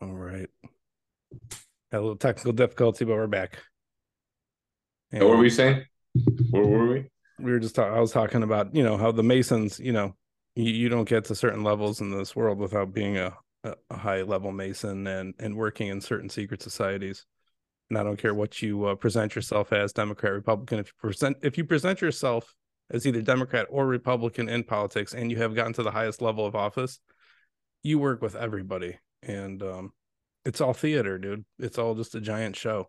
All right. Had a little technical difficulty, but we're back. And what were we saying? Where were we? We were just talking. I was talking about, you know, how the Masons, you know, you don't get to certain levels in this world without being a high level Mason and working in certain secret societies. And I don't care what you present yourself as, Democrat, Republican. If you present yourself as either Democrat or Republican in politics, and you have gotten to the highest level of office, you work with everybody. And it's all theater, dude. It's all just a giant show.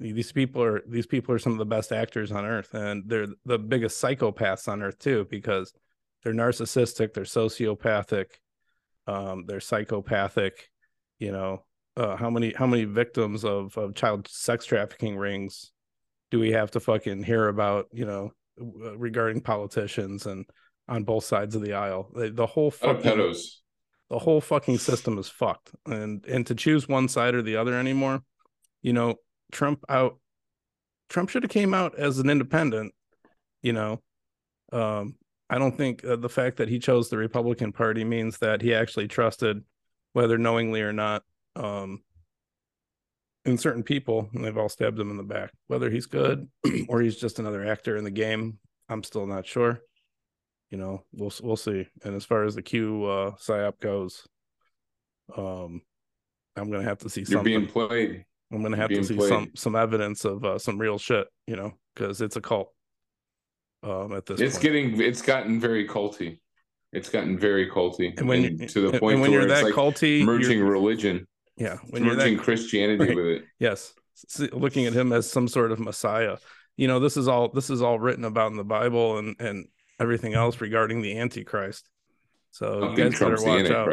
These people are some of the best actors on earth, and they're the biggest psychopaths on earth too, because they're narcissistic, they're sociopathic, they're psychopathic. You know, how many victims of child sex trafficking rings do we have to fucking hear about? You know, regarding politicians and on both sides of the aisle, the whole fucking system is fucked, and to choose one side or the other anymore, you know. Trump should have came out as an independent, you know. I don't think the fact that he chose the Republican Party means that he actually trusted, whether knowingly or not, in certain people, and they've all stabbed him in the back. Whether he's good or he's just another actor in the game, I'm still not sure. You know, we'll see. And as far as the Q psyop goes, I'm gonna have to see something. You're being played. I'm going to have to see some evidence of some real shit, you know, because it's a cult at this point. It's gotten very culty. It's gotten very culty. And to the point where it's like culty, merging religion. Yeah. Merging Christianity with it. Yes. Looking at him as some sort of Messiah. You know, this is all written about in the Bible and everything else regarding the Antichrist. So you guys better watch out.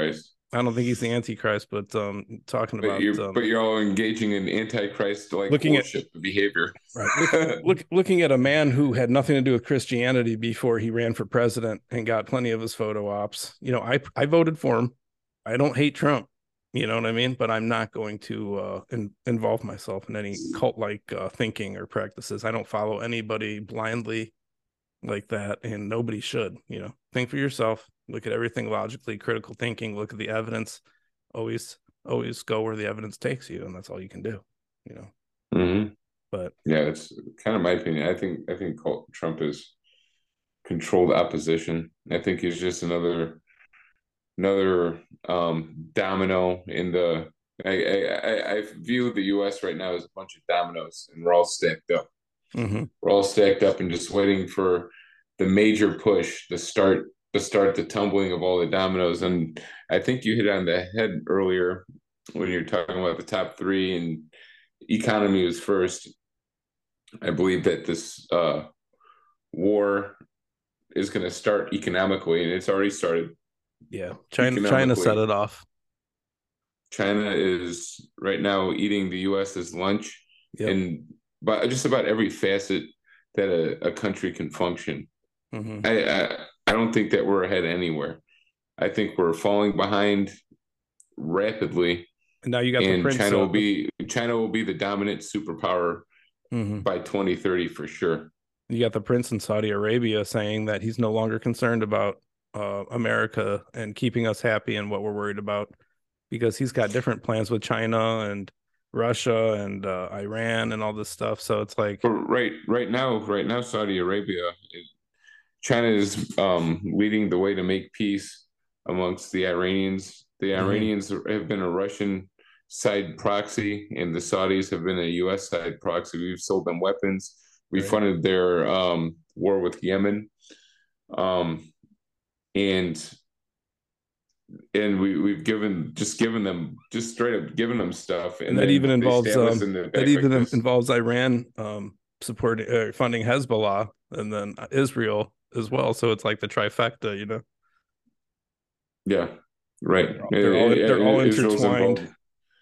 I don't think he's the Antichrist, but you're all engaging in Antichrist like worship behavior. Right. Looking at a man who had nothing to do with Christianity before he ran for president and got plenty of his photo ops. You know, I voted for him. I don't hate Trump. You know what I mean? But I'm not going to involve myself in any cult-like thinking or practices. I don't follow anybody blindly like that, and nobody should. You know, think for yourself. Look at everything logically, critical thinking, look at the evidence, always go where the evidence takes you, and that's all you can do, you know. Mm-hmm. But yeah, that's kind of my opinion. I think Trump is controlled opposition. I think he's just another domino in the I view the US right now as a bunch of dominoes, and we're all stacked up. Mm-hmm. We're all stacked up and just waiting for the major push to start the tumbling of all the dominoes. And I think you hit on the head earlier when you're talking about the top three, and economy was first. I believe that this war is going to start economically, and it's already started. Yeah, China set it off. China is right now eating the U.S.'s lunch, and but just about every facet that a country can function. Mm-hmm. I don't think that we're ahead anywhere. I think we're falling behind rapidly. And now you got the prince. China will be the dominant superpower by 2030 for sure. You got the prince in Saudi Arabia saying that he's no longer concerned about America and keeping us happy and what we're worried about, because he's got different plans with China and Russia and Iran and all this stuff. So it's like right now Saudi Arabia is. China is leading the way to make peace amongst the Iranians. The Iranians have been a Russian side proxy, and the Saudis have been a U.S. side proxy. We've sold them weapons. We funded their war with Yemen, and we've given them stuff. And that even involves Iran supporting funding Hezbollah, and then Israel as well. So it's like the trifecta, you know. Yeah, right. They're all intertwined.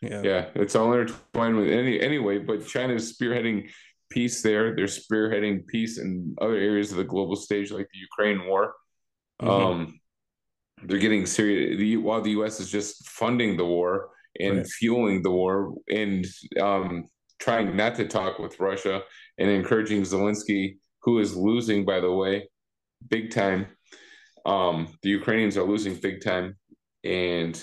Yeah, it's all intertwined with anyway. But China is spearheading peace there. They're spearheading peace in other areas of the global stage, like the Ukraine war. Mm-hmm. They're getting serious while the U.S. is just funding the war and fueling the war, and trying not to talk with Russia and encouraging Zelensky, who is losing, by the way, big time. The Ukrainians are losing big time. And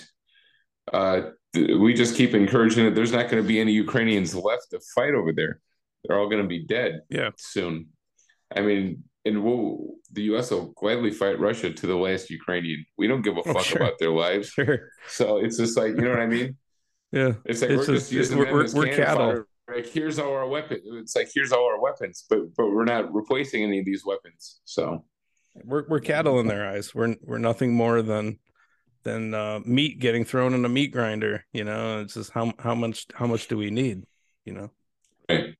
we just keep encouraging it. There's not going to be any Ukrainians left to fight over there. They're all going to be dead soon. I mean, and the U.S. will gladly fight Russia to the last Ukrainian. We don't give a fuck about their lives. So it's just like, you know what I mean? It's like we're just using them as cattle. Like, here's all our weapons. It's like, here's all our weapons, but we're not replacing any of these weapons. So we're cattle in their eyes. We're nothing more than meat getting thrown in a meat grinder. You know, it's just how much do we need? You know. Right.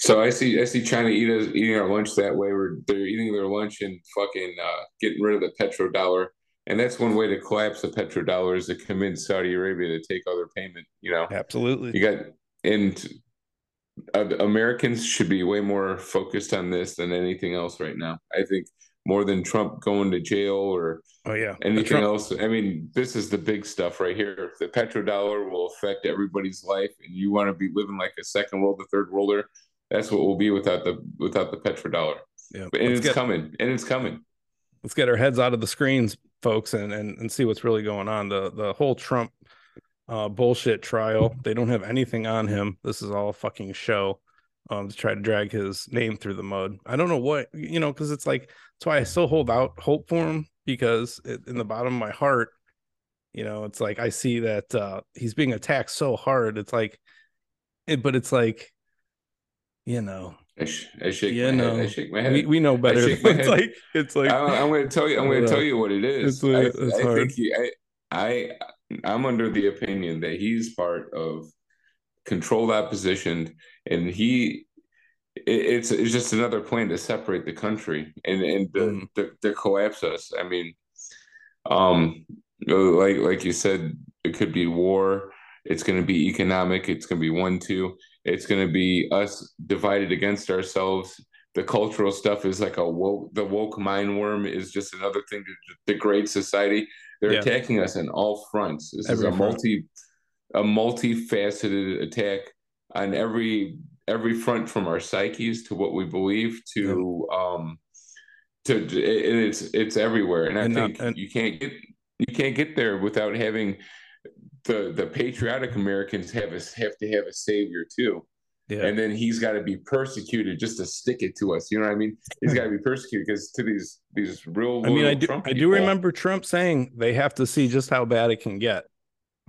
So I see China eating our lunch that way. They're eating their lunch and fucking getting rid of the petrodollar. And that's one way to collapse the petrodollar, is to convince Saudi Arabia to take other payment. You know, absolutely. Americans should be way more focused on this than anything else right now. I think more than Trump going to jail or anything else. I mean, this is the big stuff right here. The petrodollar will affect everybody's life, and you want to be living like a second world, a third worlder. That's what we'll be without the petrodollar. Yeah, and it's coming. Let's get our heads out of the screens, folks, and see what's really going on. The whole Trump bullshit trial. They don't have anything on him. This is all a fucking show to try to drag his name through the mud. I don't know what, you know, because it's like, that's why I still hold out hope for him, because in the bottom of my heart, you know, it's like I see that he's being attacked so hard. It's like, but it's like, you know, I shake my head. We know better. It's like I'm going to tell you. I'm going to tell you what it is. I'm under the opinion that he's part of controlled opposition, and it's just another plan to separate the country and to collapse us. I mean, like you said, it could be war. It's going to be economic. It's going to be 1-2. It's going to be us divided against ourselves. The cultural stuff is like the woke mind worm is just another thing to degrade society. They're attacking us on all fronts. This is a multifaceted attack on every front, from our psyches to what we believe to it's everywhere. And I think you can't get there without having the patriotic Americans have to have a savior too. Yeah. And then he's got to be persecuted just to stick it to us. You know what I mean? He's got to be persecuted because to these real. I mean, I do remember Trump saying they have to see just how bad it can get.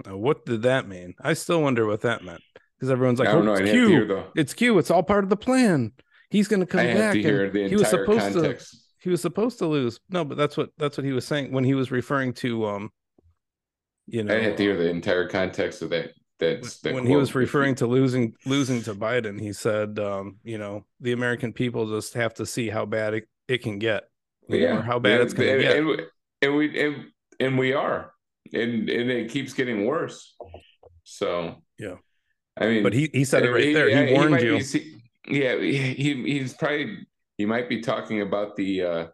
Now, what did that mean? I still wonder what that meant, because everyone's like, "It's Q. It's all part of the plan. He's going to come back." He was supposed to lose. No, but that's what he was saying when he was referring to. You know, I had to hear the entire context of that. He was referring to losing to Biden, he said, you know, the American people just have to see how bad it can get, or how bad it's going to get. And we are, and it keeps getting worse. So, yeah, I mean, but he said it right there. He warned you. He might be talking about the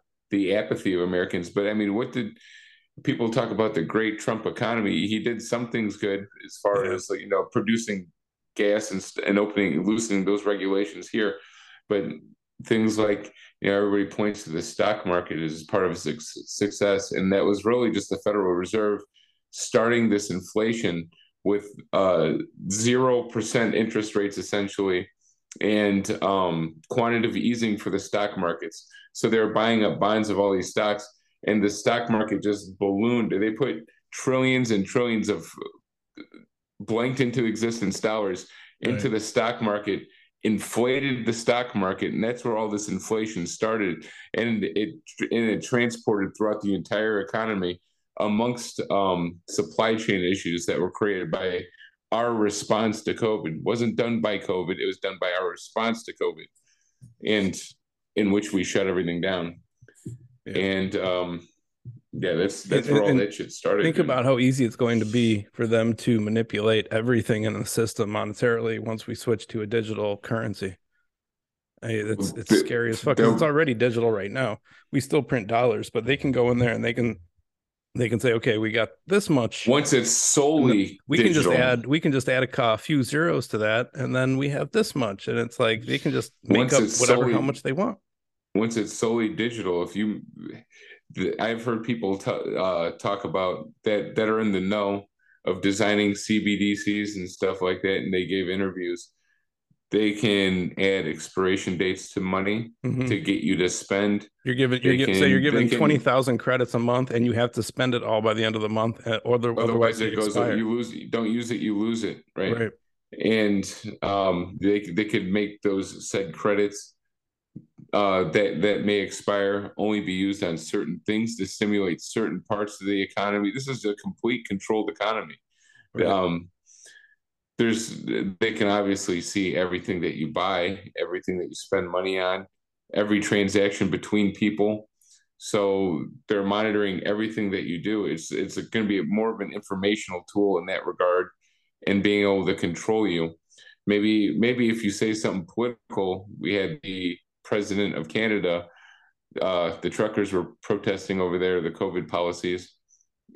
apathy of Americans, but I mean, what did people talk about the great Trump economy? He did some things good as far as, you know, producing gas and loosening those regulations here. But things like, you know, everybody points to the stock market as part of his success. And that was really just the Federal Reserve starting this inflation with 0% interest rates, essentially, and quantitative easing for the stock markets. So they're buying up bonds of all these stocks. And the stock market just ballooned. They put trillions and trillions of blanked into existence dollars into the stock market, inflated the stock market, and that's where all this inflation started. And it transported throughout the entire economy, amongst supply chain issues that were created by our response to COVID. It wasn't done by COVID. It was done by our response to COVID, and in which we shut everything down. Yeah. And that's where all that shit started. Think about how easy it's going to be for them to manipulate everything in the system monetarily once we switch to a digital currency. It's scary as fuck. It's already digital right now. We still print dollars, but they can go in there and they can say, okay, we got this much. Once it's solely digital, we can just add a few zeros to that, and then we have this much. And it's like they can just make up how much they want. Once it's solely digital, I've heard people talk about that are in the know of designing CBDCs and stuff like that, and they gave interviews, they can add expiration dates to money to get you to spend. You're given 20,000 credits a month, and you have to spend it all by the end of the month, or otherwise it goes up. You lose. Don't use it, you lose it, right? Right. And they could make those said credits that may expire only be used on certain things to stimulate certain parts of the economy. This is a complete controlled economy. Right. They can obviously see everything that you buy, everything that you spend money on, every transaction between people. So they're monitoring everything that you do. It's going to be more of an informational tool in that regard, and being able to control you. Maybe if you say something political, we had the president of Canada, the truckers were protesting over there, the COVID policies,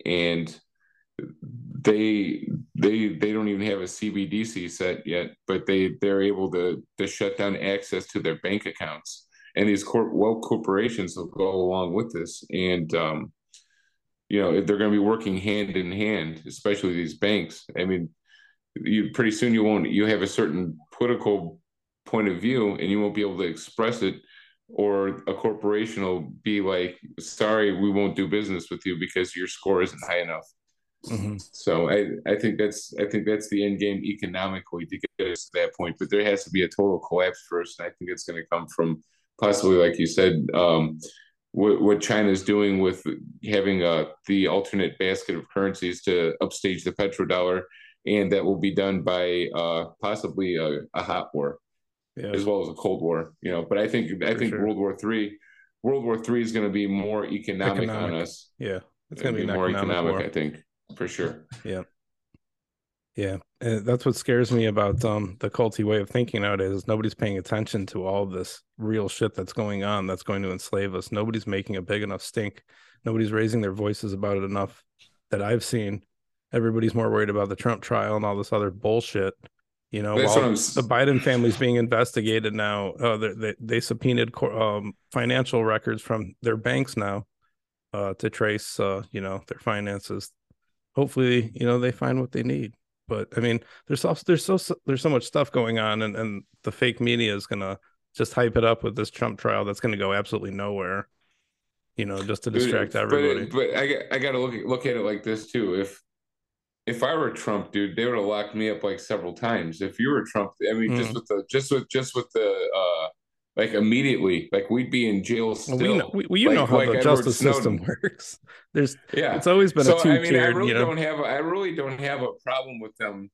and they don't even have a CBDC set yet, but they're able to shut down access to their bank accounts, and these corporations will go along with this, and they're going to be working hand in hand, especially these banks. I mean, pretty soon you have a certain political point of view, and you won't be able to express it, or a corporation will be like, sorry, we won't do business with you because your score isn't high enough. So I think that's the end game economically to get us to that point. But there has to be a total collapse first, and I think it's going to come from possibly, like you said, what China's doing with having the alternate basket of currencies to upstage the petrodollar, and that will be done by possibly a hot war, as well as a cold war. But I think sure. World War III is going to be more economic on us. Yeah, it's going to be more economic war. I think. For sure. Yeah. And that's what scares me about the culty way of thinking nowadays is nobody's paying attention to all this real shit that's going on that's going to enslave us. Nobody's making a big enough stink. Nobody's raising their voices about it enough that I've seen. Everybody's more worried about the Trump trial and all this other bullshit. While the Biden family's being investigated now. They subpoenaed financial records from their banks now to trace, their finances. Hopefully, they find what they need. But I mean, there's so much stuff going on, and the fake media is gonna just hype it up with this Trump trial that's gonna go absolutely nowhere. Just to distract everybody. But I gotta look at it like this too. If I were Trump, dude, they would have locked me up like several times. If you were Trump, I mean, just with the like immediately, like we'd be in jail still. Well, you know how the justice system works. It's always been a two-tiered. I really don't have a problem with them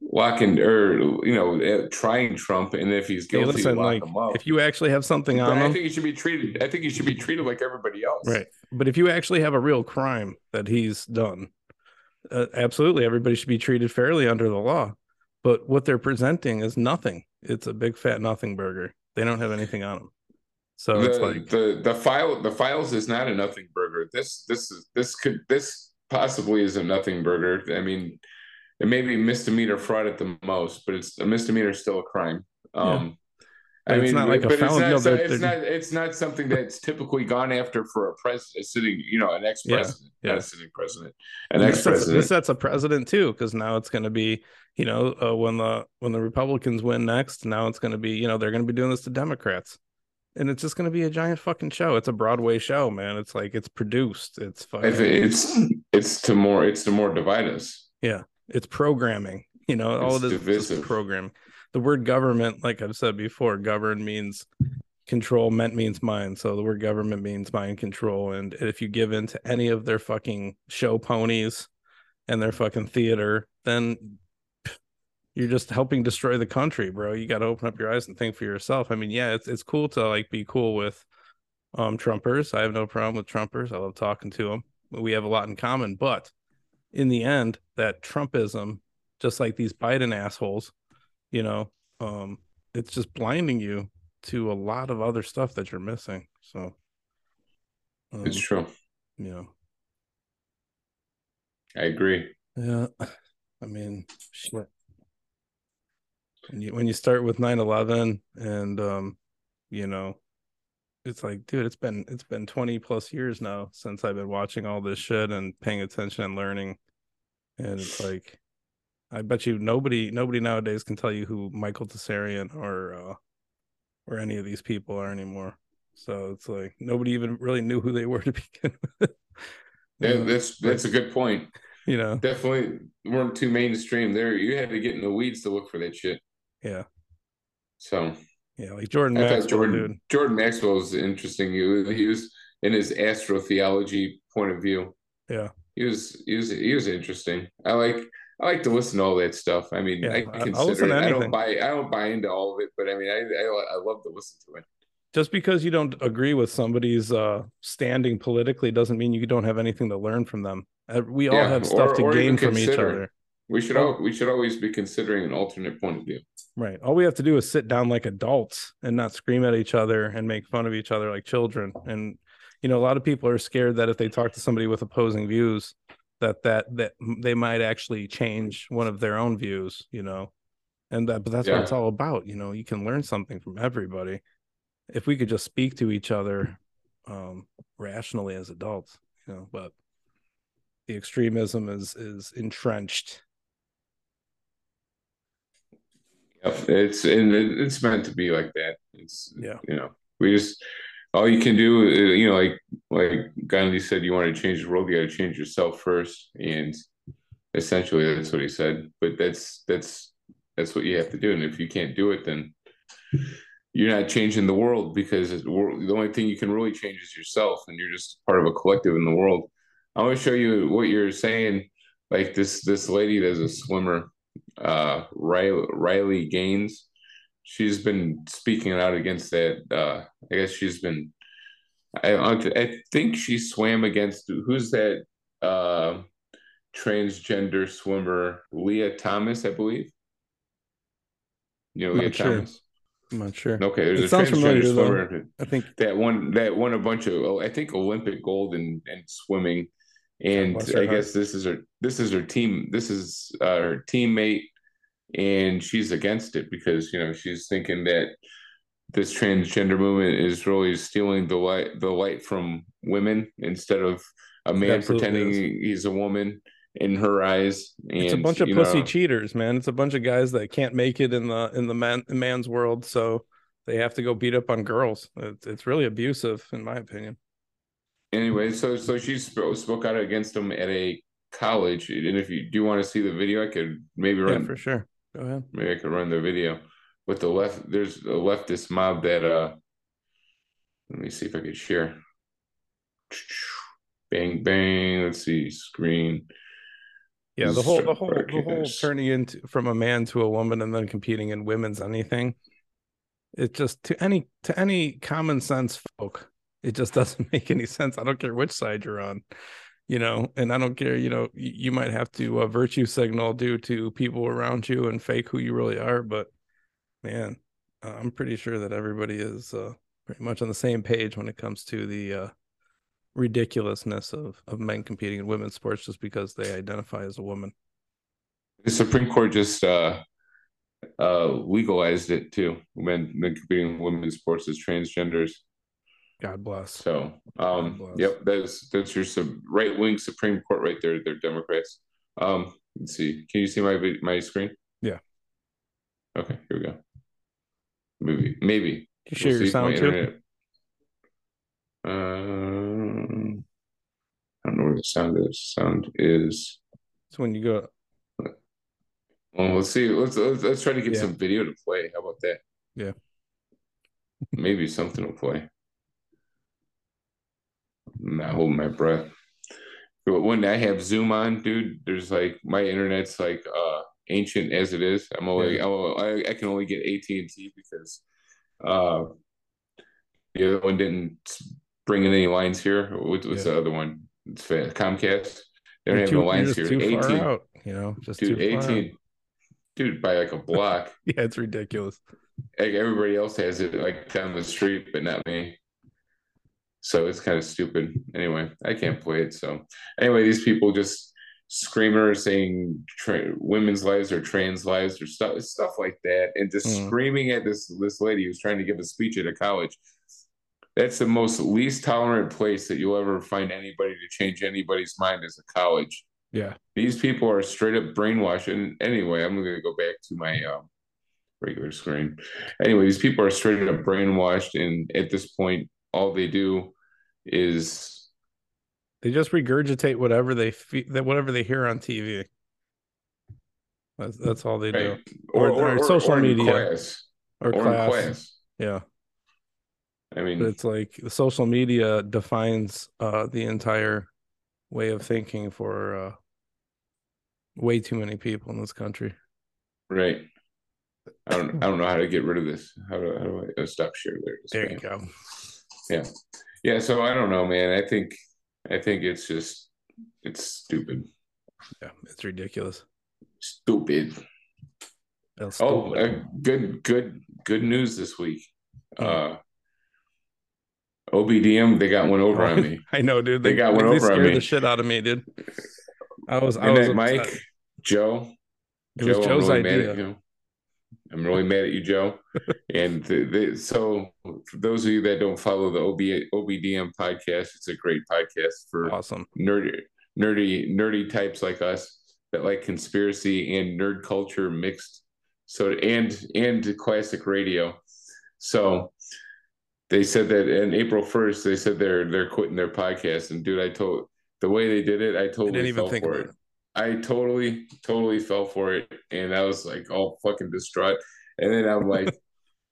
locking or trying Trump, and if he's guilty, lock him up. If you actually have something on him, I think he should be treated like everybody else. Right, but if you actually have a real crime that he's done, absolutely everybody should be treated fairly under the law. But what they're presenting is nothing. It's a big fat nothing burger. They don't have anything on them. So it's like the files is not a nothing burger. This possibly is a nothing burger. I mean, it may be misdemeanor fraud at the most, but it's a misdemeanor, still a crime. It's not something that's typically gone after for an ex-president. This sets a precedent too, because now it's going to be, when the Republicans win next, now it's going to be, they're going to be doing this to Democrats, and it's just going to be a giant fucking show. It's a Broadway show, man. It's like it's produced. It's fucking. It's to more divide us. Yeah, it's programming. All of this is programming. The word government, like I've said before, govern means control, meant means mind. So the word government means mind control. And if you give in to any of their fucking show ponies and their fucking theater, then you're just helping destroy the country, bro. You got to open up your eyes and think for yourself. I mean, yeah, it's cool to like be cool with Trumpers. I have no problem with Trumpers. I love talking to them. We have a lot in common. But in the end, that Trumpism, just like these Biden assholes, it's just blinding you to a lot of other stuff that you're missing. So it's true. I agree. Yeah. I mean, shit. When you start with 9/11 and, it's like, dude, it's been 20 plus years now since I've been watching all this shit and paying attention and learning And it's like, I bet you nobody nowadays can tell you who Michael Tessarian or any of these people are anymore. So it's like nobody even really knew who they were to begin with. Yeah, that's a good point. You know, definitely weren't too mainstream there. You had to get in the weeds to look for that shit. Yeah. So yeah, like Jordan Maxwell is interesting. He was in his astrotheology point of view. Yeah. He was interesting. I like to listen to all that stuff. I mean, yeah, I don't buy into all of it, but I mean, I love to listen to it. Just because you don't agree with somebody's standing politically doesn't mean you don't have anything to learn from them. We all have stuff to gain from each other. We should always be considering an alternate point of view. Right. All we have to do is sit down like adults and not scream at each other and make fun of each other like children. And you know, a lot of people are scared that if they talk to somebody with opposing views, that they might actually change one of their own views, you know. And that's what it's all about, you know. You can learn something from everybody if we could just speak to each other rationally as adults, you know. But the extremism is entrenched. Yep. It's meant to be like that. You know, we just all you can do, you know, like Gandhi said, you want to change the world, you got to change yourself first, and essentially that's what he said. But that's what you have to do, and if you can't do it, then you're not changing the world, because the only thing you can really change is yourself, and you're just part of a collective in the world. I want to show you what you're saying. Like this lady that's a swimmer, Riley Gaines. She's been speaking out against that. I guess she's been. I think she swam against who's that transgender swimmer, Leah Thomas, I believe. You know, Leah Thomas. I'm not sure. Okay, there's a transgender swimmer. I think that won a bunch of, I think, Olympic gold in swimming, and I guess this is her team. This is her teammate, and she's against it because, you know, she's thinking that this transgender movement is really stealing the light from women, instead of a man pretending he's a woman in her eyes. And it's a bunch of pussy cheaters, man. It's a bunch of guys that can't make it in the man's world, so they have to go beat up on girls. It's really abusive, in my opinion. Anyway, so she spoke out against them at a college, and if you do want to see the video, I could maybe run. Yeah, for sure. Go ahead. Maybe I could run the video. But there's a leftist mob that. Let me see if I could share. Bang bang. Let's see screen. Yeah, the whole turning into from a man to a woman and then competing in women's anything. It just to any common sense folk, it just doesn't make any sense. I don't care which side you're on, you know, and I don't care. You know, you might have to virtue signal due to people around you and fake who you really are, but man, I'm pretty sure that everybody is pretty much on the same page when it comes to the ridiculousness of men competing in women's sports just because they identify as a woman. The Supreme Court just legalized it too. Men competing in women's sports as transgenders. God bless. So, God bless. Yep, that's your right wing Supreme Court right there. They're Democrats. Let's see. Can you see my screen? Yeah. Okay. Here we go. Maybe. Can you share your sound too? I don't know where the sound is. It's when you go. Well, let's see. Let's try to get some video to play. How about that? Yeah. Maybe something will play. I'm not holding my breath. But when I have Zoom on, dude, there's like my internet's like ancient as it is. I can only get AT&T because the other one didn't bring in any lines here. What's the other one? It's Comcast. They don't have no lines here. Too far out, you know, just dude, too far out. Dude, by like a block. Yeah, it's ridiculous. Like everybody else has it, like down the street, but not me. So it's kind of stupid. Anyway, I can't play it. So anyway, these people just screaming, saying women's lives or trans lives or stuff like that, and just screaming at this lady who's trying to give a speech at a college. That's the most least tolerant place that you'll ever find anybody to change anybody's mind, as a college. Yeah. These people are straight up brainwashed. And anyway, I'm going to go back to my regular screen. Anyway, these people are straight up brainwashed. And at this point, all they do is they just regurgitate whatever they whatever they hear on TV. That's all they do. Right. Or social media. Or in class. Yeah. I mean, but it's like the social media defines the entire way of thinking for way too many people in this country. Right. I don't know how to get rid of this. How do I stop sharing this? There you go. Yeah. Yeah. So I don't know, man. I think it's stupid. Yeah. It's ridiculous. Stupid. Stupid. Oh, good news this week. OBDM, they got one over on me. I know, dude. They got one over on me. They scared the shit out of me, dude. I was upset. Mike, Joe. It was Joe's idea. I'm really mad at you, Joe. And so for those of you that don't follow the OBDM podcast, it's a great podcast for awesome nerdy types like us that like conspiracy and nerd culture mixed, so and classic radio. So they said that in April 1st, they said they're quitting their podcast. And dude, the way they did it, I totally fell for it. I totally fell for it. And I was like all fucking distraught. And then I'm like,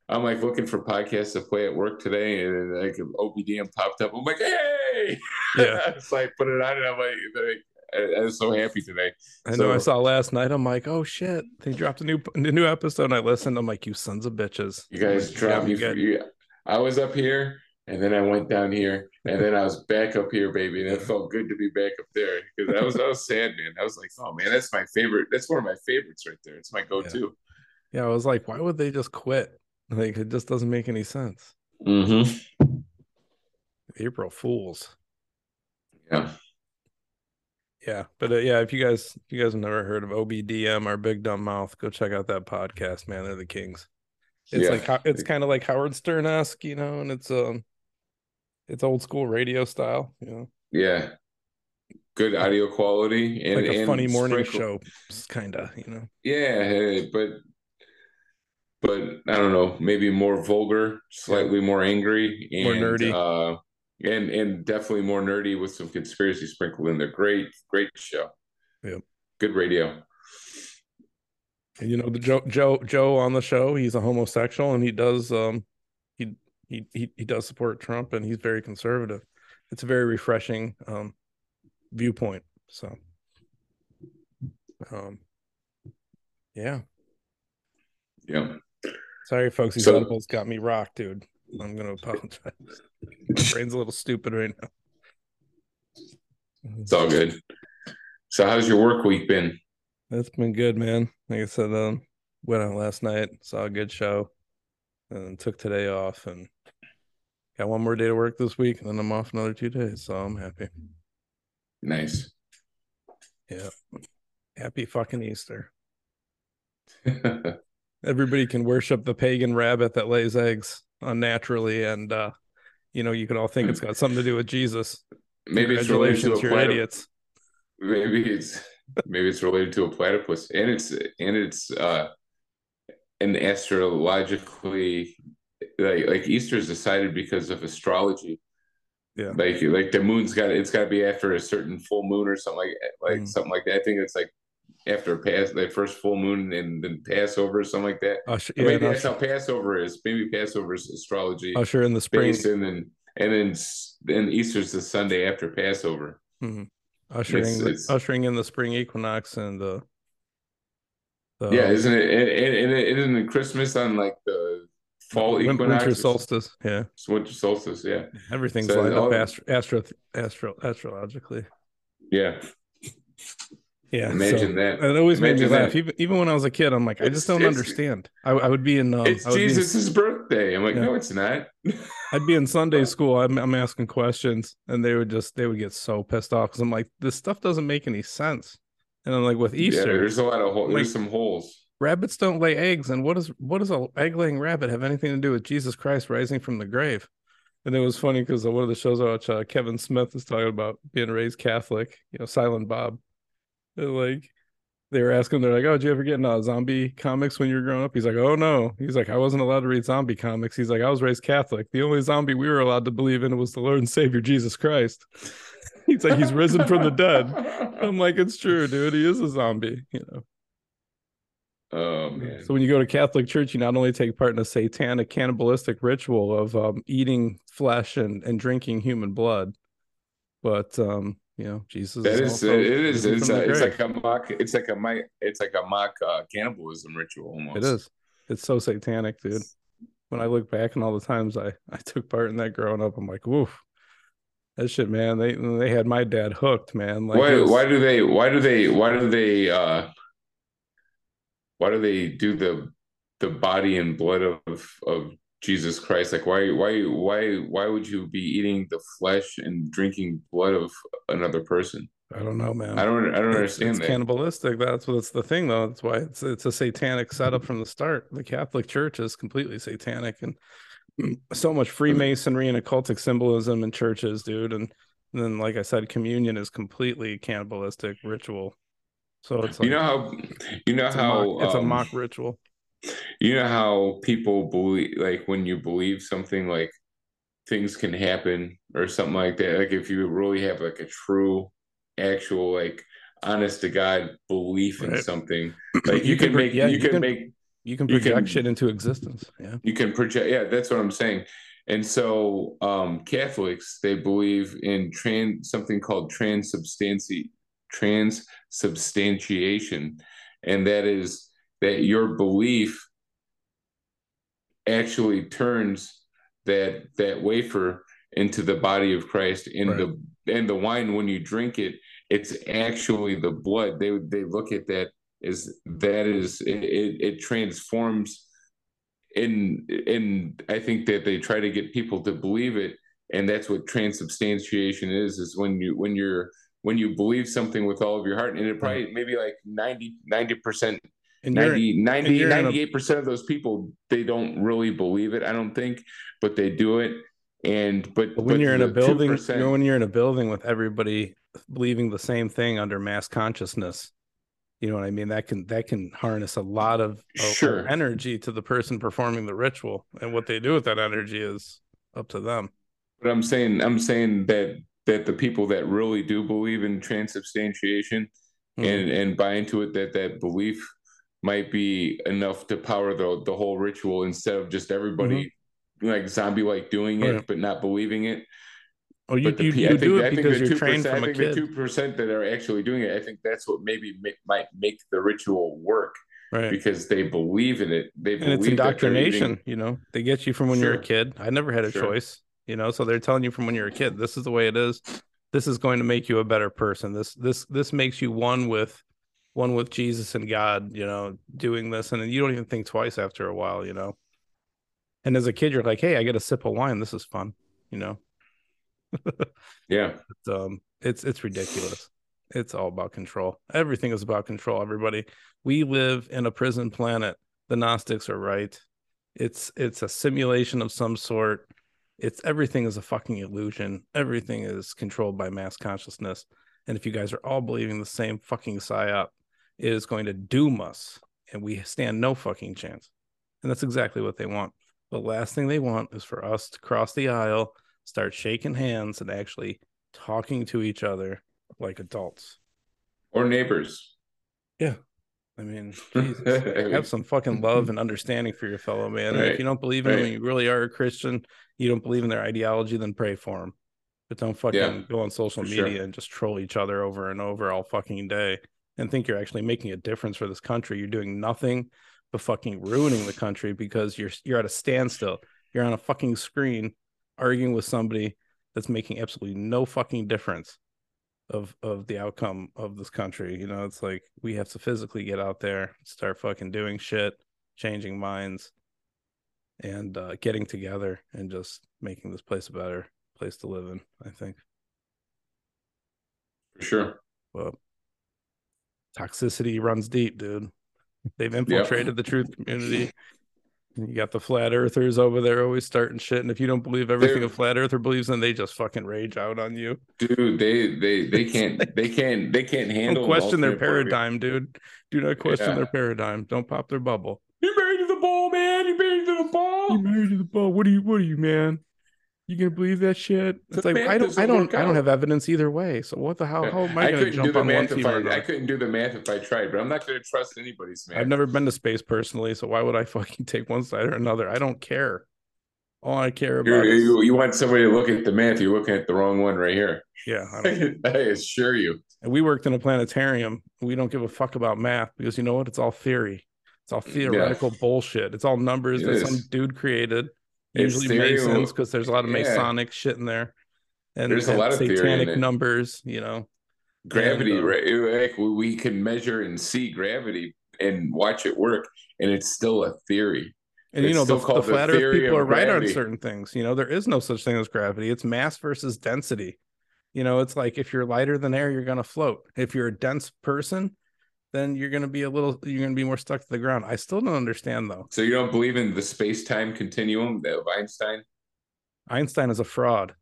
I'm like looking for podcasts to play at work today. And then like OBDM popped up. I'm like, hey, yeah. It's like, put it on. And I'm like, I was so happy today. I know I saw last night. I'm like, oh shit. They dropped a new episode. And I listened. I'm like, you sons of bitches. You guys dropped me. I was up here, and then I went down here, and then I was back up here, baby. And it felt good to be back up there because I was sad, man. I was like, oh man, that's my favorite. That's one of my favorites right there. It's my go-to. Yeah, I was like, why would they just quit? Like, it just doesn't make any sense. Mm-hmm. April Fools. Yeah. Yeah, but yeah, if you guys have never heard of OBDM, our Big Dumb Mouth, go check out that podcast, man. They're the kings. It's kind of like Howard Stern-esque, you know, and it's old school radio style, you know. Yeah, good audio quality and like a funny morning show, kind of, you know. Yeah, but I don't know, maybe more vulgar, slightly more angry, and more nerdy, and definitely more nerdy with some conspiracy sprinkled in there. Great show. Yeah, good radio. You know, the Joe on the show, he's a homosexual, and he does he does support Trump, and he's very conservative. It's a very refreshing viewpoint. So yeah. Sorry, folks, these edibles got me rocked, dude. I'm gonna apologize. My brain's a little stupid right now. It's all good. So, how's your work week been? That's been good, man. Like I said, went out last night, saw a good show, and took today off, and got one more day to work this week, and then I'm off another 2 days, so I'm happy. Nice. Yeah. Happy fucking Easter. Everybody can worship the pagan rabbit that lays eggs unnaturally, and you know, you could all think it's got something to do with Jesus. Maybe it's related to a idiots. Maybe it's related to a platypus, and it's an astrologically like Easter's decided because of astrology. Yeah, like the moon's got it's got to be after a certain full moon or something like something like that. I think it's like after the first full moon and then Passover or something like that. Maybe that's how Passover is. Maybe Passover is astrology. Usher in the spring, and then Easter's the Sunday after Passover. Mm-hmm. Ushering in the spring equinox and the yeah, isn't it? And isn't it Christmas on like the fall equinox? Winter solstice, yeah. It's winter solstice, yeah. Everything's lined up astrologically. Yeah. Yeah. Imagine that. It always made me laugh. Even when I was a kid, I'm like, I just don't understand. I would be in. It's Jesus's birthday. I'm like, no, it's not. I'd be in Sunday school. I'm asking questions, and they would get so pissed off because I'm like, this stuff doesn't make any sense. And I'm like, with Easter, there's a lot of holes. There's some holes. Rabbits don't lay eggs, and what does an egg laying rabbit have anything to do with Jesus Christ rising from the grave? And it was funny because one of the shows I watch, Kevin Smith is talking about being raised Catholic. You know, Silent Bob. Like, they were asking, they're like, oh, did you ever get into zombie comics when you were growing up? He's like, oh, no. He's like, I wasn't allowed to read zombie comics. He's like, I was raised Catholic. The only zombie we were allowed to believe in was the Lord and Savior, Jesus Christ. He's like, he's risen from the dead. I'm like, it's true, dude. He is a zombie, you know. Oh, man. So when you go to Catholic church, you not only take part in a satanic cannibalistic ritual of eating flesh and drinking human blood, but you know, Jesus that is also, it's like a mock cannibalism ritual almost. It is, it's so satanic, dude. When I look back and all the times I took part in that growing up, I'm like, woof, that shit, man. They had my dad hooked, man. Like, why do they do the body and blood of Jesus Christ? Like, why would you be eating the flesh and drinking blood of another person? I don't know, man. I don't understand that. It's cannibalistic. That's the thing, though. That's why it's a satanic setup from the start. The Catholic Church is completely satanic, and so much Freemasonry and occultic symbolism in churches, dude. And then, like I said, communion is completely cannibalistic ritual. So it's like, it's a mock ritual. You know how people believe, like when you believe something, like things can happen or something like that. Like if you really have like a true, actual, like honest to God belief in something, like you can project shit into existence. Yeah, you can project. Yeah, that's what I'm saying. And so Catholics, they believe in something called transubstantiation, and that is that your belief actually turns that wafer into the body of Christ, and the wine, when you drink it, it's actually the blood. They look at that as it transforms. And I think that they try to get people to believe it, and that's what transubstantiation is when you believe something with all of your heart, and it probably maybe like 90%. And 98% of those people, they don't really believe it, I don't think, but they do it. But you're in a building, when you're in a building with everybody believing the same thing under mass consciousness, you know what I mean? That can harness a lot of energy to the person performing the ritual, and what they do with that energy is up to them. But I'm saying that the people that really do believe in transubstantiation and buy into it, that belief might be enough to power the whole ritual, instead of just everybody like zombie like doing it but not believing it. Oh, you do it because you're trained from a kid. I think the 2% that are actually doing it, I think that's what maybe might make the ritual work, right? Because they believe in it. And it's indoctrination. You know, they get you from when you're a kid. I never had a choice. You know, so they're telling you from when you're a kid, this is the way it is. This is going to make you a better person. This makes you one with Jesus and God, you know, doing this. And then you don't even think twice after a while, you know. And as a kid, you're like, hey, I get a sip of wine. This is fun, you know. Yeah. But, it's ridiculous. It's all about control. Everything is about control, everybody. We live in a prison planet. The Gnostics are right. It's a simulation of some sort. Everything is a fucking illusion. Everything is controlled by mass consciousness. And if you guys are all believing the same fucking psyop, it is going to doom us, and we stand no fucking chance. And that's exactly what they want. The last thing they want is for us to cross the aisle, start shaking hands, and actually talking to each other like adults. Or neighbors. Yeah. I mean, Jesus. Have some fucking love and understanding for your fellow man. Right. If you don't believe in them and you really are a Christian, you don't believe in their ideology, then pray for them. But don't fucking go on social media and just troll each other over and over all fucking day, and think you're actually making a difference for this country. You're doing nothing but fucking ruining the country, because you're at a standstill. You're on a fucking screen arguing with somebody that's making absolutely no fucking difference of the outcome of this country. You know, it's like we have to physically get out there, start fucking doing shit, changing minds, and getting together and just making this place a better place to live in, I think. For sure. Well, toxicity runs deep, dude. They've infiltrated the truth community. You got the flat earthers over there always starting shit, and if you don't believe everything a flat earther believes, then they just fucking rage out on you, dude. They can't like, they can't handle. Don't question their paradigm, dude. Do not question their paradigm. Don't pop their bubble. You're married to the ball, man. You're married to the ball. You're married to the ball. What are you, man? You gonna believe that shit? It's like I don't have evidence either way. So what the hell? How am I gonna jump on one team? I couldn't do the math if I tried, but I'm not gonna trust anybody's math. I've never been to space personally, so why would I fucking take one side or another? I don't care. All I care about is you want somebody to look at the math. You're looking at the wrong one right here. Yeah, I assure you. And we worked in a planetarium. We don't give a fuck about math because you know what? It's all theory. It's all theoretical bullshit. It's all numbers that some dude created. Usually Masons, because there's a lot of Masonic shit in there, and there's a lot of satanic numbers, you know. Gravity, right? Like we can measure and see gravity and watch it work, and it's still a theory. And you know, the flat Earth people are right on certain things. You know, there is no such thing as gravity. It's mass versus density. You know, it's like if you're lighter than air, you're gonna float. If you're a dense person, then you're going to be more stuck to the ground. I still don't understand, though. So you don't believe in the space-time continuum of Einstein? Einstein is a fraud.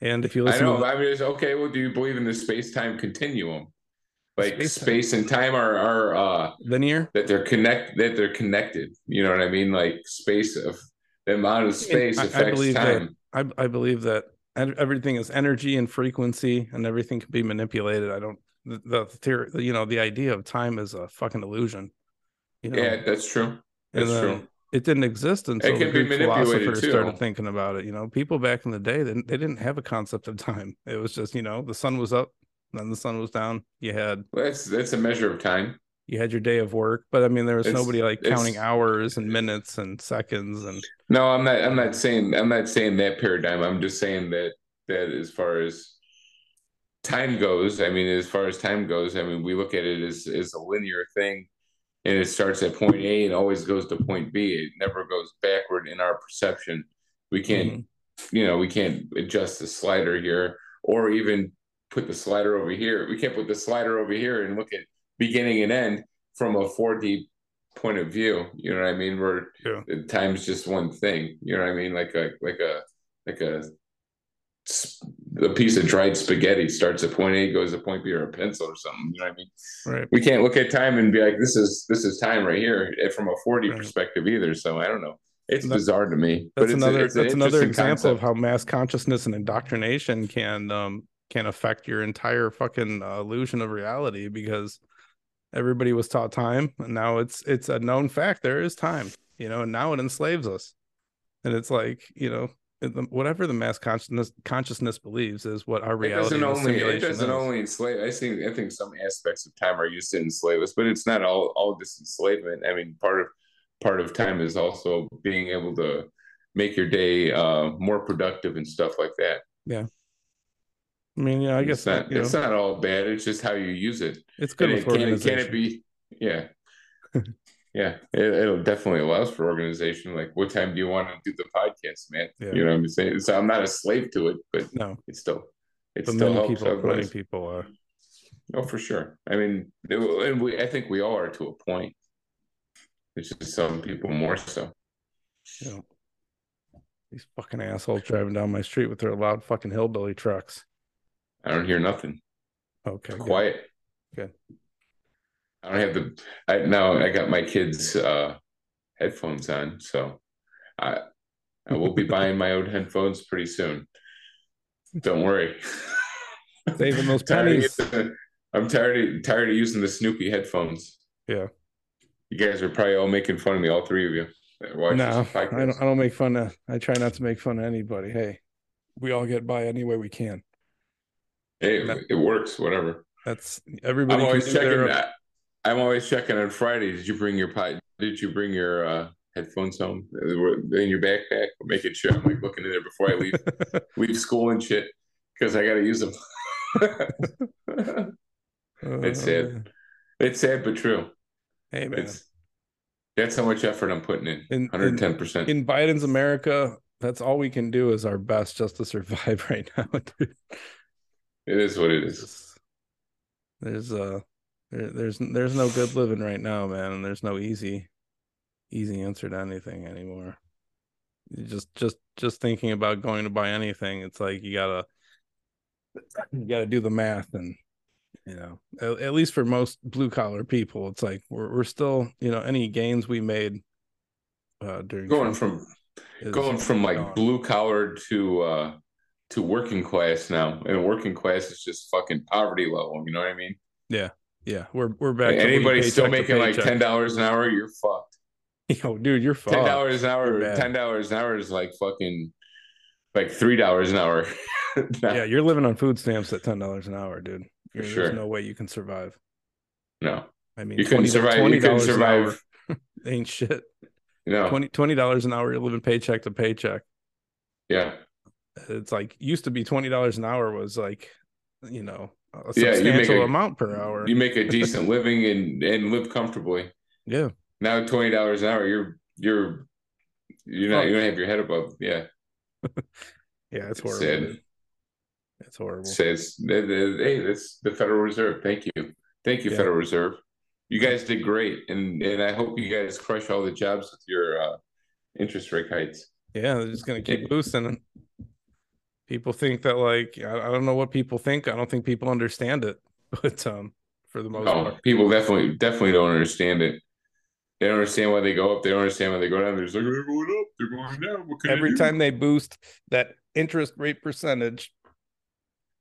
And if you listen to... I mean, okay, well, do you believe in the space-time continuum? Like space and time are linear? That they're connected. You know what I mean? Like space, the amount of space affects time. I believe that everything is energy and frequency, and everything can be manipulated. I don't... The theory, you know, the idea of time is a fucking illusion. You know? Yeah, that's true. That's true. It didn't exist until it can be manipulated too. Started thinking about it. You know, people back in the day, they didn't have a concept of time. It was just, you know, the sun was up, then the sun was down. You had that's a measure of time. You had your day of work, but I mean, there was nobody like counting hours and minutes and seconds. And no, I'm not saying that paradigm. I'm just saying that as far as time goes, we look at it as a linear thing, and it starts at point A and always goes to point B. It never goes backward in our perception. We can't, you know, we can't adjust the slider here or even put the slider over here. We can't put the slider over here and look at beginning and end from a 4D point of view. You know what I mean? Time's just one thing. You know what I mean? Like a piece of dried spaghetti starts at point A, goes to point B, or a pencil or something. You know what I mean? Right. We can't look at time and be like, this is time right here from a 4D perspective either. So I don't know. It's bizarre to me. That's another example of how mass consciousness and indoctrination can affect your entire fucking illusion of reality, because everybody was taught time, and now it's a known fact. There is time, you know, and now it enslaves us. And it's like, you know, whatever the mass consciousness believes is what our reality it doesn't only enslave. I think some aspects of time are used to enslave us, but it's not all just enslavement. I mean, part of time is also being able to make your day more productive and stuff like that. Yeah, I mean, yeah, I guess it's not all bad. It's just how you use it. It's good. Can it be? Yeah. Yeah, it'll definitely allows for organization. Like, what time do you want to do the podcast, man? Yeah. You know what I'm saying? So I'm not a slave to it, but it still helps. Many people are. Oh, for sure. I mean, I think we all are to a point. It's just some people more so. Yeah. These fucking assholes driving down my street with their loud fucking hillbilly trucks. I don't hear nothing. Okay. It's quiet. Good. I don't have I got my kids' headphones on, so I will be buying my own headphones pretty soon. Don't worry. Saving those pennies. I'm tired of using the Snoopy headphones. Yeah. You guys are probably all making fun of me, all three of you. No, I don't make fun of. I try not to make fun of anybody. Hey, we all get by any way we can. Hey, it works. Whatever. That's everybody. I'm always checking on Friday. Did you bring your headphones home in your backpack? I'm making sure I'm like looking in there before I leave school and shit, because I got to use them. It's sad. Man. It's sad but true. Hey man, that's how much effort I'm putting in. 110%. In Biden's America, that's all we can do is our best just to survive right now. Dude. It is what it is. There's no good living right now, man, and there's no easy. easy answer to anything anymore. Just thinking about going to buy anything, it's like you gotta do the math, and you know, at least for most blue collar people, it's like we're still, you know, any gains we made during going from like blue collar to working class now, and working class is just fucking poverty level. You know what I mean? Yeah, yeah. We're back. Like, anybody still making like $10 an hour, you're fucked. Yo, dude, you're fucked. $10 an hour is like fucking like $3 an hour. Nah. Yeah, you're living on food stamps at $10 an hour, dude. There's sure no way you can survive. No, I mean, you couldn't survive. Ain't shit. No, $20 an hour. You're living paycheck to paycheck. Yeah, it's like used to be $20 an hour was like, you know, a substantial amount per hour. You make a decent living and live comfortably. Yeah. Now $20 an hour, you're not you don't have your head above. Yeah. Yeah, it's horrible. Sad. It's horrible. Says, hey, that's the Federal Reserve. Thank you, Federal Reserve. You guys did great, and I hope you guys crush all the jobs with your interest rate hikes. Yeah, they're just gonna keep boosting. People think that, like, I don't know what people think. I don't think people understand it, but for the most part, people definitely don't understand it. They don't understand why they go up. They don't understand why they go down. They're just like, they're going up, they're going down. What can every time they boost that interest rate percentage,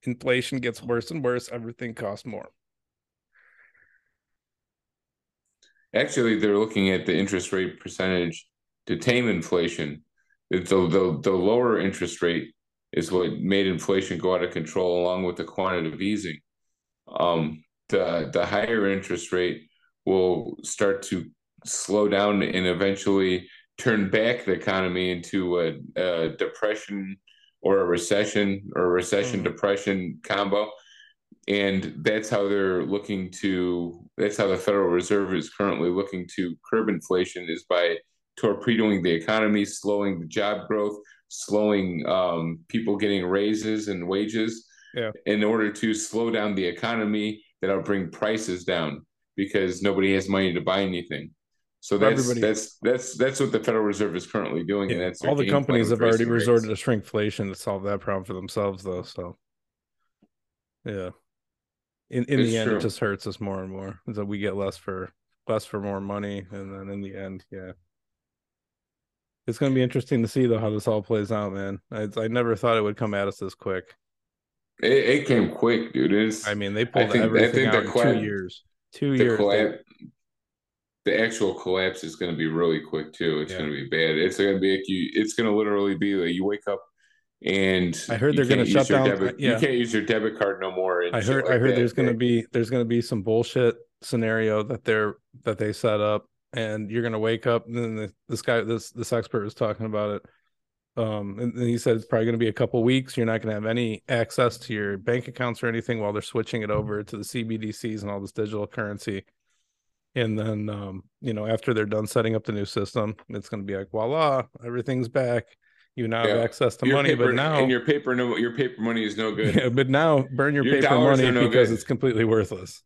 inflation gets worse and worse. Everything costs more. Actually, they're looking at the interest rate percentage to tame inflation. The lower interest rate is what made inflation go out of control, along with the quantitative easing. The higher interest rate will start to slow down and eventually turn back the economy into a depression or a recession depression combo. And that's how the Federal Reserve is currently looking to curb inflation, is by torpedoing the economy, slowing the job growth, slowing people getting raises and wages in order to slow down the economy. That'll bring prices down because nobody has money to buy anything. So that's what the Federal Reserve is currently doing, and that's all the companies have already resorted to shrinkflation to solve that problem for themselves, though. So, yeah, in the end, it just hurts us more and more. That we get less for more money, and then in the end, yeah, it's going to be interesting to see though how this all plays out, man. I never thought it would come at us this quick. It came quick, dude. I mean, they pulled everything out in 2 years. 2 years. The actual collapse is going to be really quick too. It's going to be bad. It's going to be like it's going to literally be like you wake up and I heard they're going to shut down. You can't use your debit card no more. I heard there's going to be some bullshit scenario that they set up, and you're going to wake up, and then this expert was talking about it. And he said it's probably going to be a couple weeks. You're not going to have any access to your bank accounts or anything while they're switching it over to the CBDCs and all this digital currency. And then, you know, after they're done setting up the new system, it's going to be like, voila, everything's back. You now have access to money, but now your paper money is no good. Yeah, but now burn your paper money because it's completely worthless.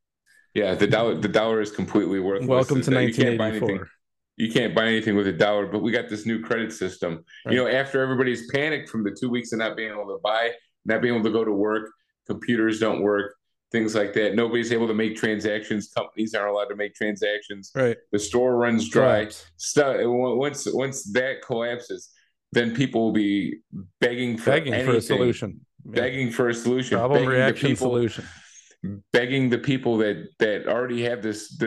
Yeah, the dollar is completely worthless. Welcome to 1984. You can't buy anything with a dollar, but we got this new credit system. Right. You know, after everybody's panicked from the 2 weeks of not being able to buy, not being able to go to work, computers don't work. Things like that. Nobody's able to make transactions. Companies aren't allowed to make transactions. Right. The store runs dry. Stuff. Once that collapses, then people will be begging for a solution. Yeah. Begging for a solution. Problem reaction solution. Begging the people that already have this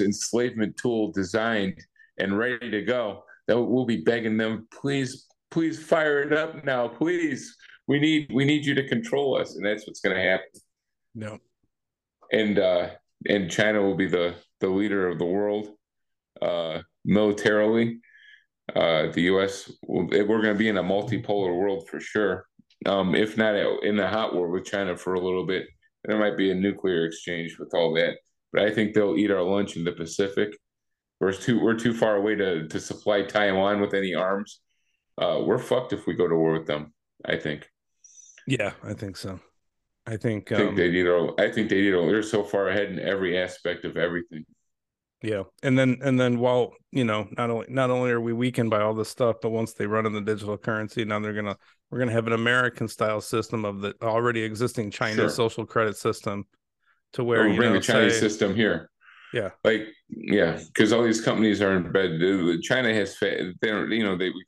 enslavement tool designed and ready to go. That we'll be begging them, please fire it up now, please. We need you to control us, and that's what's going to happen. No, and China will be the leader of the world militarily. The U.S. we're going to be in a multipolar world for sure. If not in a hot war with China for a little bit, and there might be a nuclear exchange with all that. But I think they'll eat our lunch in the Pacific. We're too far away to supply Taiwan with any arms. We're fucked if we go to war with them. I think. Yeah, I think so. I think they need all. They're so far ahead in every aspect of everything. Yeah. And then while, not only are we weakened by all this stuff, but once they run in the digital currency, now we're going to have an American style system of the already existing China social credit system to where we'll bring the Chinese system here. Yeah. Because all these companies are in bed. China has, we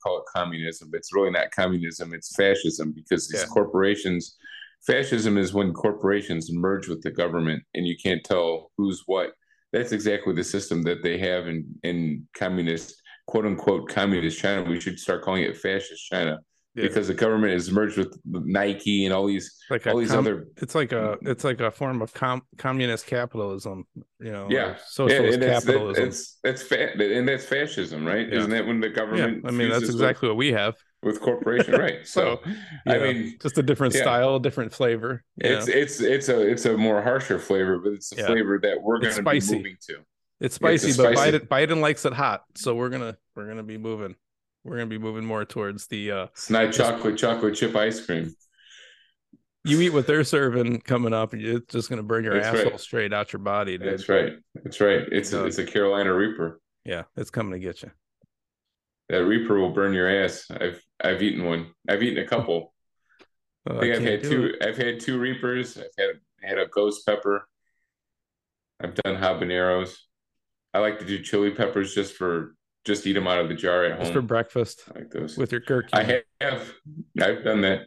call it communism, but it's really not communism. It's fascism, because these corporations, fascism is when corporations merge with the government and you can't tell who's what. That's exactly the system that they have in communist, quote unquote, communist China. We should start calling it fascist China, because the government is merged with Nike and all these, other. It's like a form of communist capitalism, socialist capitalism. That's fascism, right? Yeah. Isn't that when the government? Yeah. I mean, that's exactly what we have with corporation, right? So just a different style, different flavor. It's a more harsher flavor, but it's a flavor that we're going to be moving to. It's spicy, but Biden likes it hot, so we're gonna be moving. We're gonna be moving more towards the it's not chocolate chip ice cream. You eat what they're serving coming up, and it's just gonna burn your asshole straight out your body, dude. That's right. It's a Carolina Reaper. Yeah, it's coming to get you. That Reaper will burn your ass. I've eaten one. I've eaten a couple. I think I've had two. I've had two Reapers. I've had a ghost pepper. I've done habaneros. I like to do chili peppers just eat them out of the jar at home. Just for breakfast. I like those. With your curcuma. I've done that.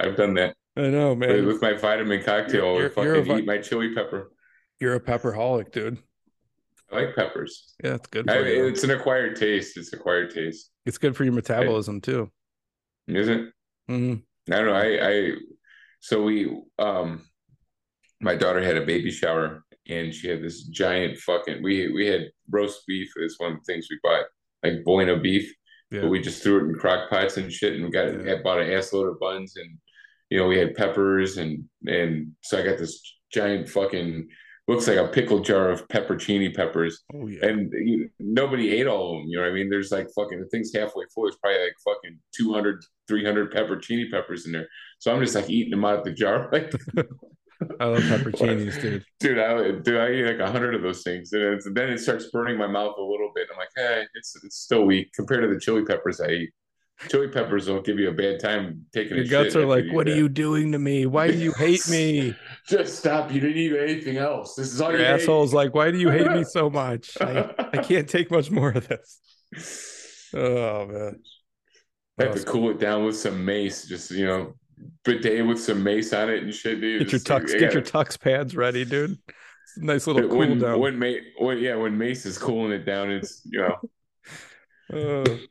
I've done that. I know, man. With my vitamin cocktail, I eat my chili pepper. You're a pepperholic, dude. I like peppers. Yeah, it's good for you. It's an acquired taste. It's good for your metabolism too. Is it? Mm-hmm. I don't know. So we my daughter had a baby shower. And she had this giant fucking. We had roast beef. It's one of the things we bought, like Boina beef, but we just threw it in crock pots and shit. And we bought an ass load of buns, and we had peppers, and so I got this giant fucking, looks like a pickle jar of peppercini peppers. Oh, yeah. And nobody ate all of them. You know what I mean? There's like fucking, the thing's halfway full. It's probably like fucking 200, 300 peppercini peppers in there. So I'm just like eating them out of the jar, like. I love pepperoncinis, dude. Dude, I eat like 100 of those things, and then it starts burning my mouth a little bit. I'm like, hey, it's still weak compared to the chili peppers I eat. Chili peppers will give you a bad time taking your a shit. Your guts are like, what are you doing to me? Why do you hate me? Just stop. You didn't eat anything else. This is all your asshole's like, why do you hate me so much? I can't take much more of this. Oh man, I have to cool it down with some mace. Just bidet with some mace on it and shit, dude. Get your tux pads ready, dude. It's a nice little cool down. When mace is cooling it down, it's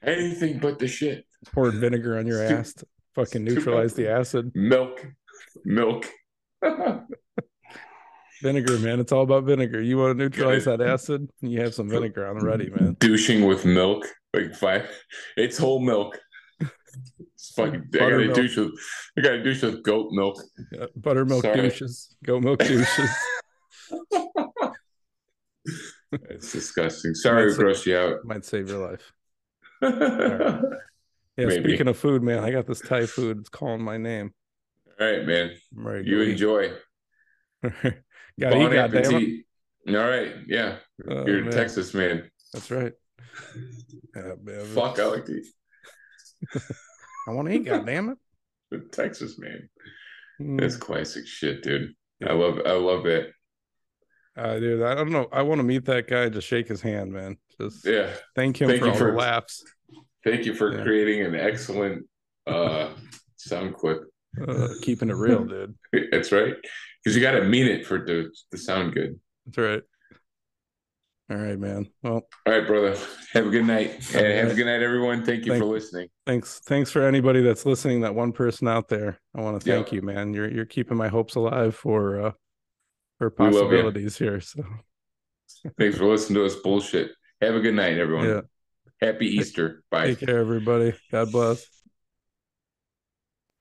anything but the shit. Pour vinegar on your ass to fucking neutralize the acid. Milk. Vinegar, man. It's all about vinegar. You want to neutralize that acid? You have some vinegar on already, man. Douching with milk, like five. It's whole milk. It's fucking, I got a douche with goat milk. Yeah, buttermilk douches. Goat milk douches. It's disgusting. Sorry to gross you out. Might save your life. Right. Yeah, maybe. Speaking of food, man, I got this Thai food. It's calling my name. All right, man. You enjoy. Bon appetit. All right. Yeah. You're in Texas, man. That's right. Yeah, man. Fuck, I like these. I want to eat, goddammit. The Texas man. That's classic shit, dude. Yeah. I love it. Dude, I don't know. I want to meet that guy, just shake his hand, man. Just thank you for all the laughs. Thank you for creating an excellent sound clip. Keeping it real, dude. That's right. Because you gotta mean it for it to sound good. That's right. All right, man. Well, all right, brother. Have a good night. Have a good night, everyone. Thank you for listening. Thanks for anybody that's listening. That one person out there, I want to thank you, man. You're keeping my hopes alive for possibilities here. So, thanks for listening to us bullshit. Have a good night, everyone. Yeah. Happy Easter. Bye. Take care, everybody. God bless.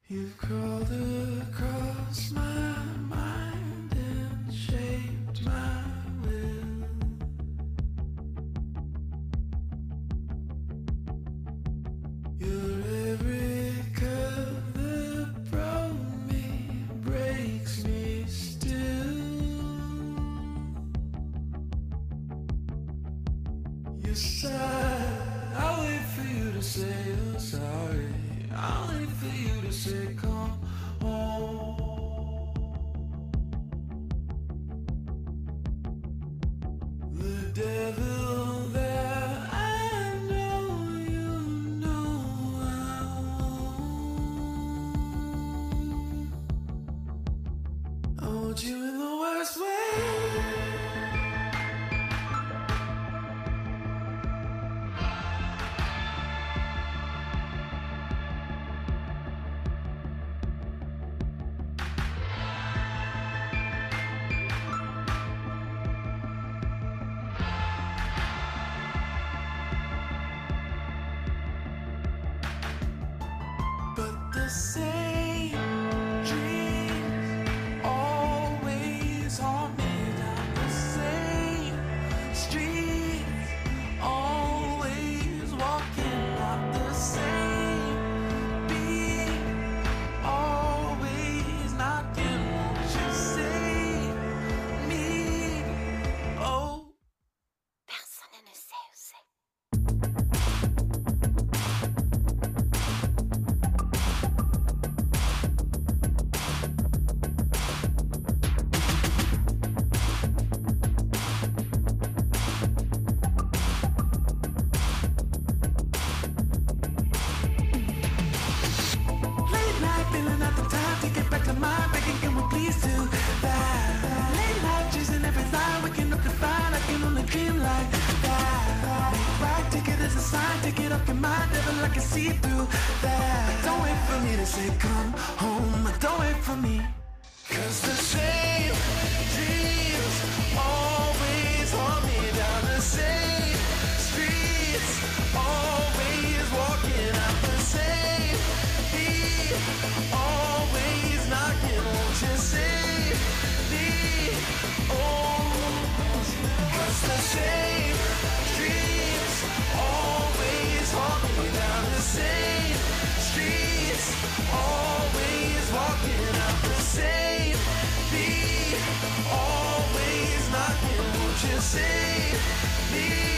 You've crawled across my mind and shaped my You're sad. I'll wait for you to say you're sorry. I'll wait for you to say come home. The devil there, I know you know I want you in the worst Save me.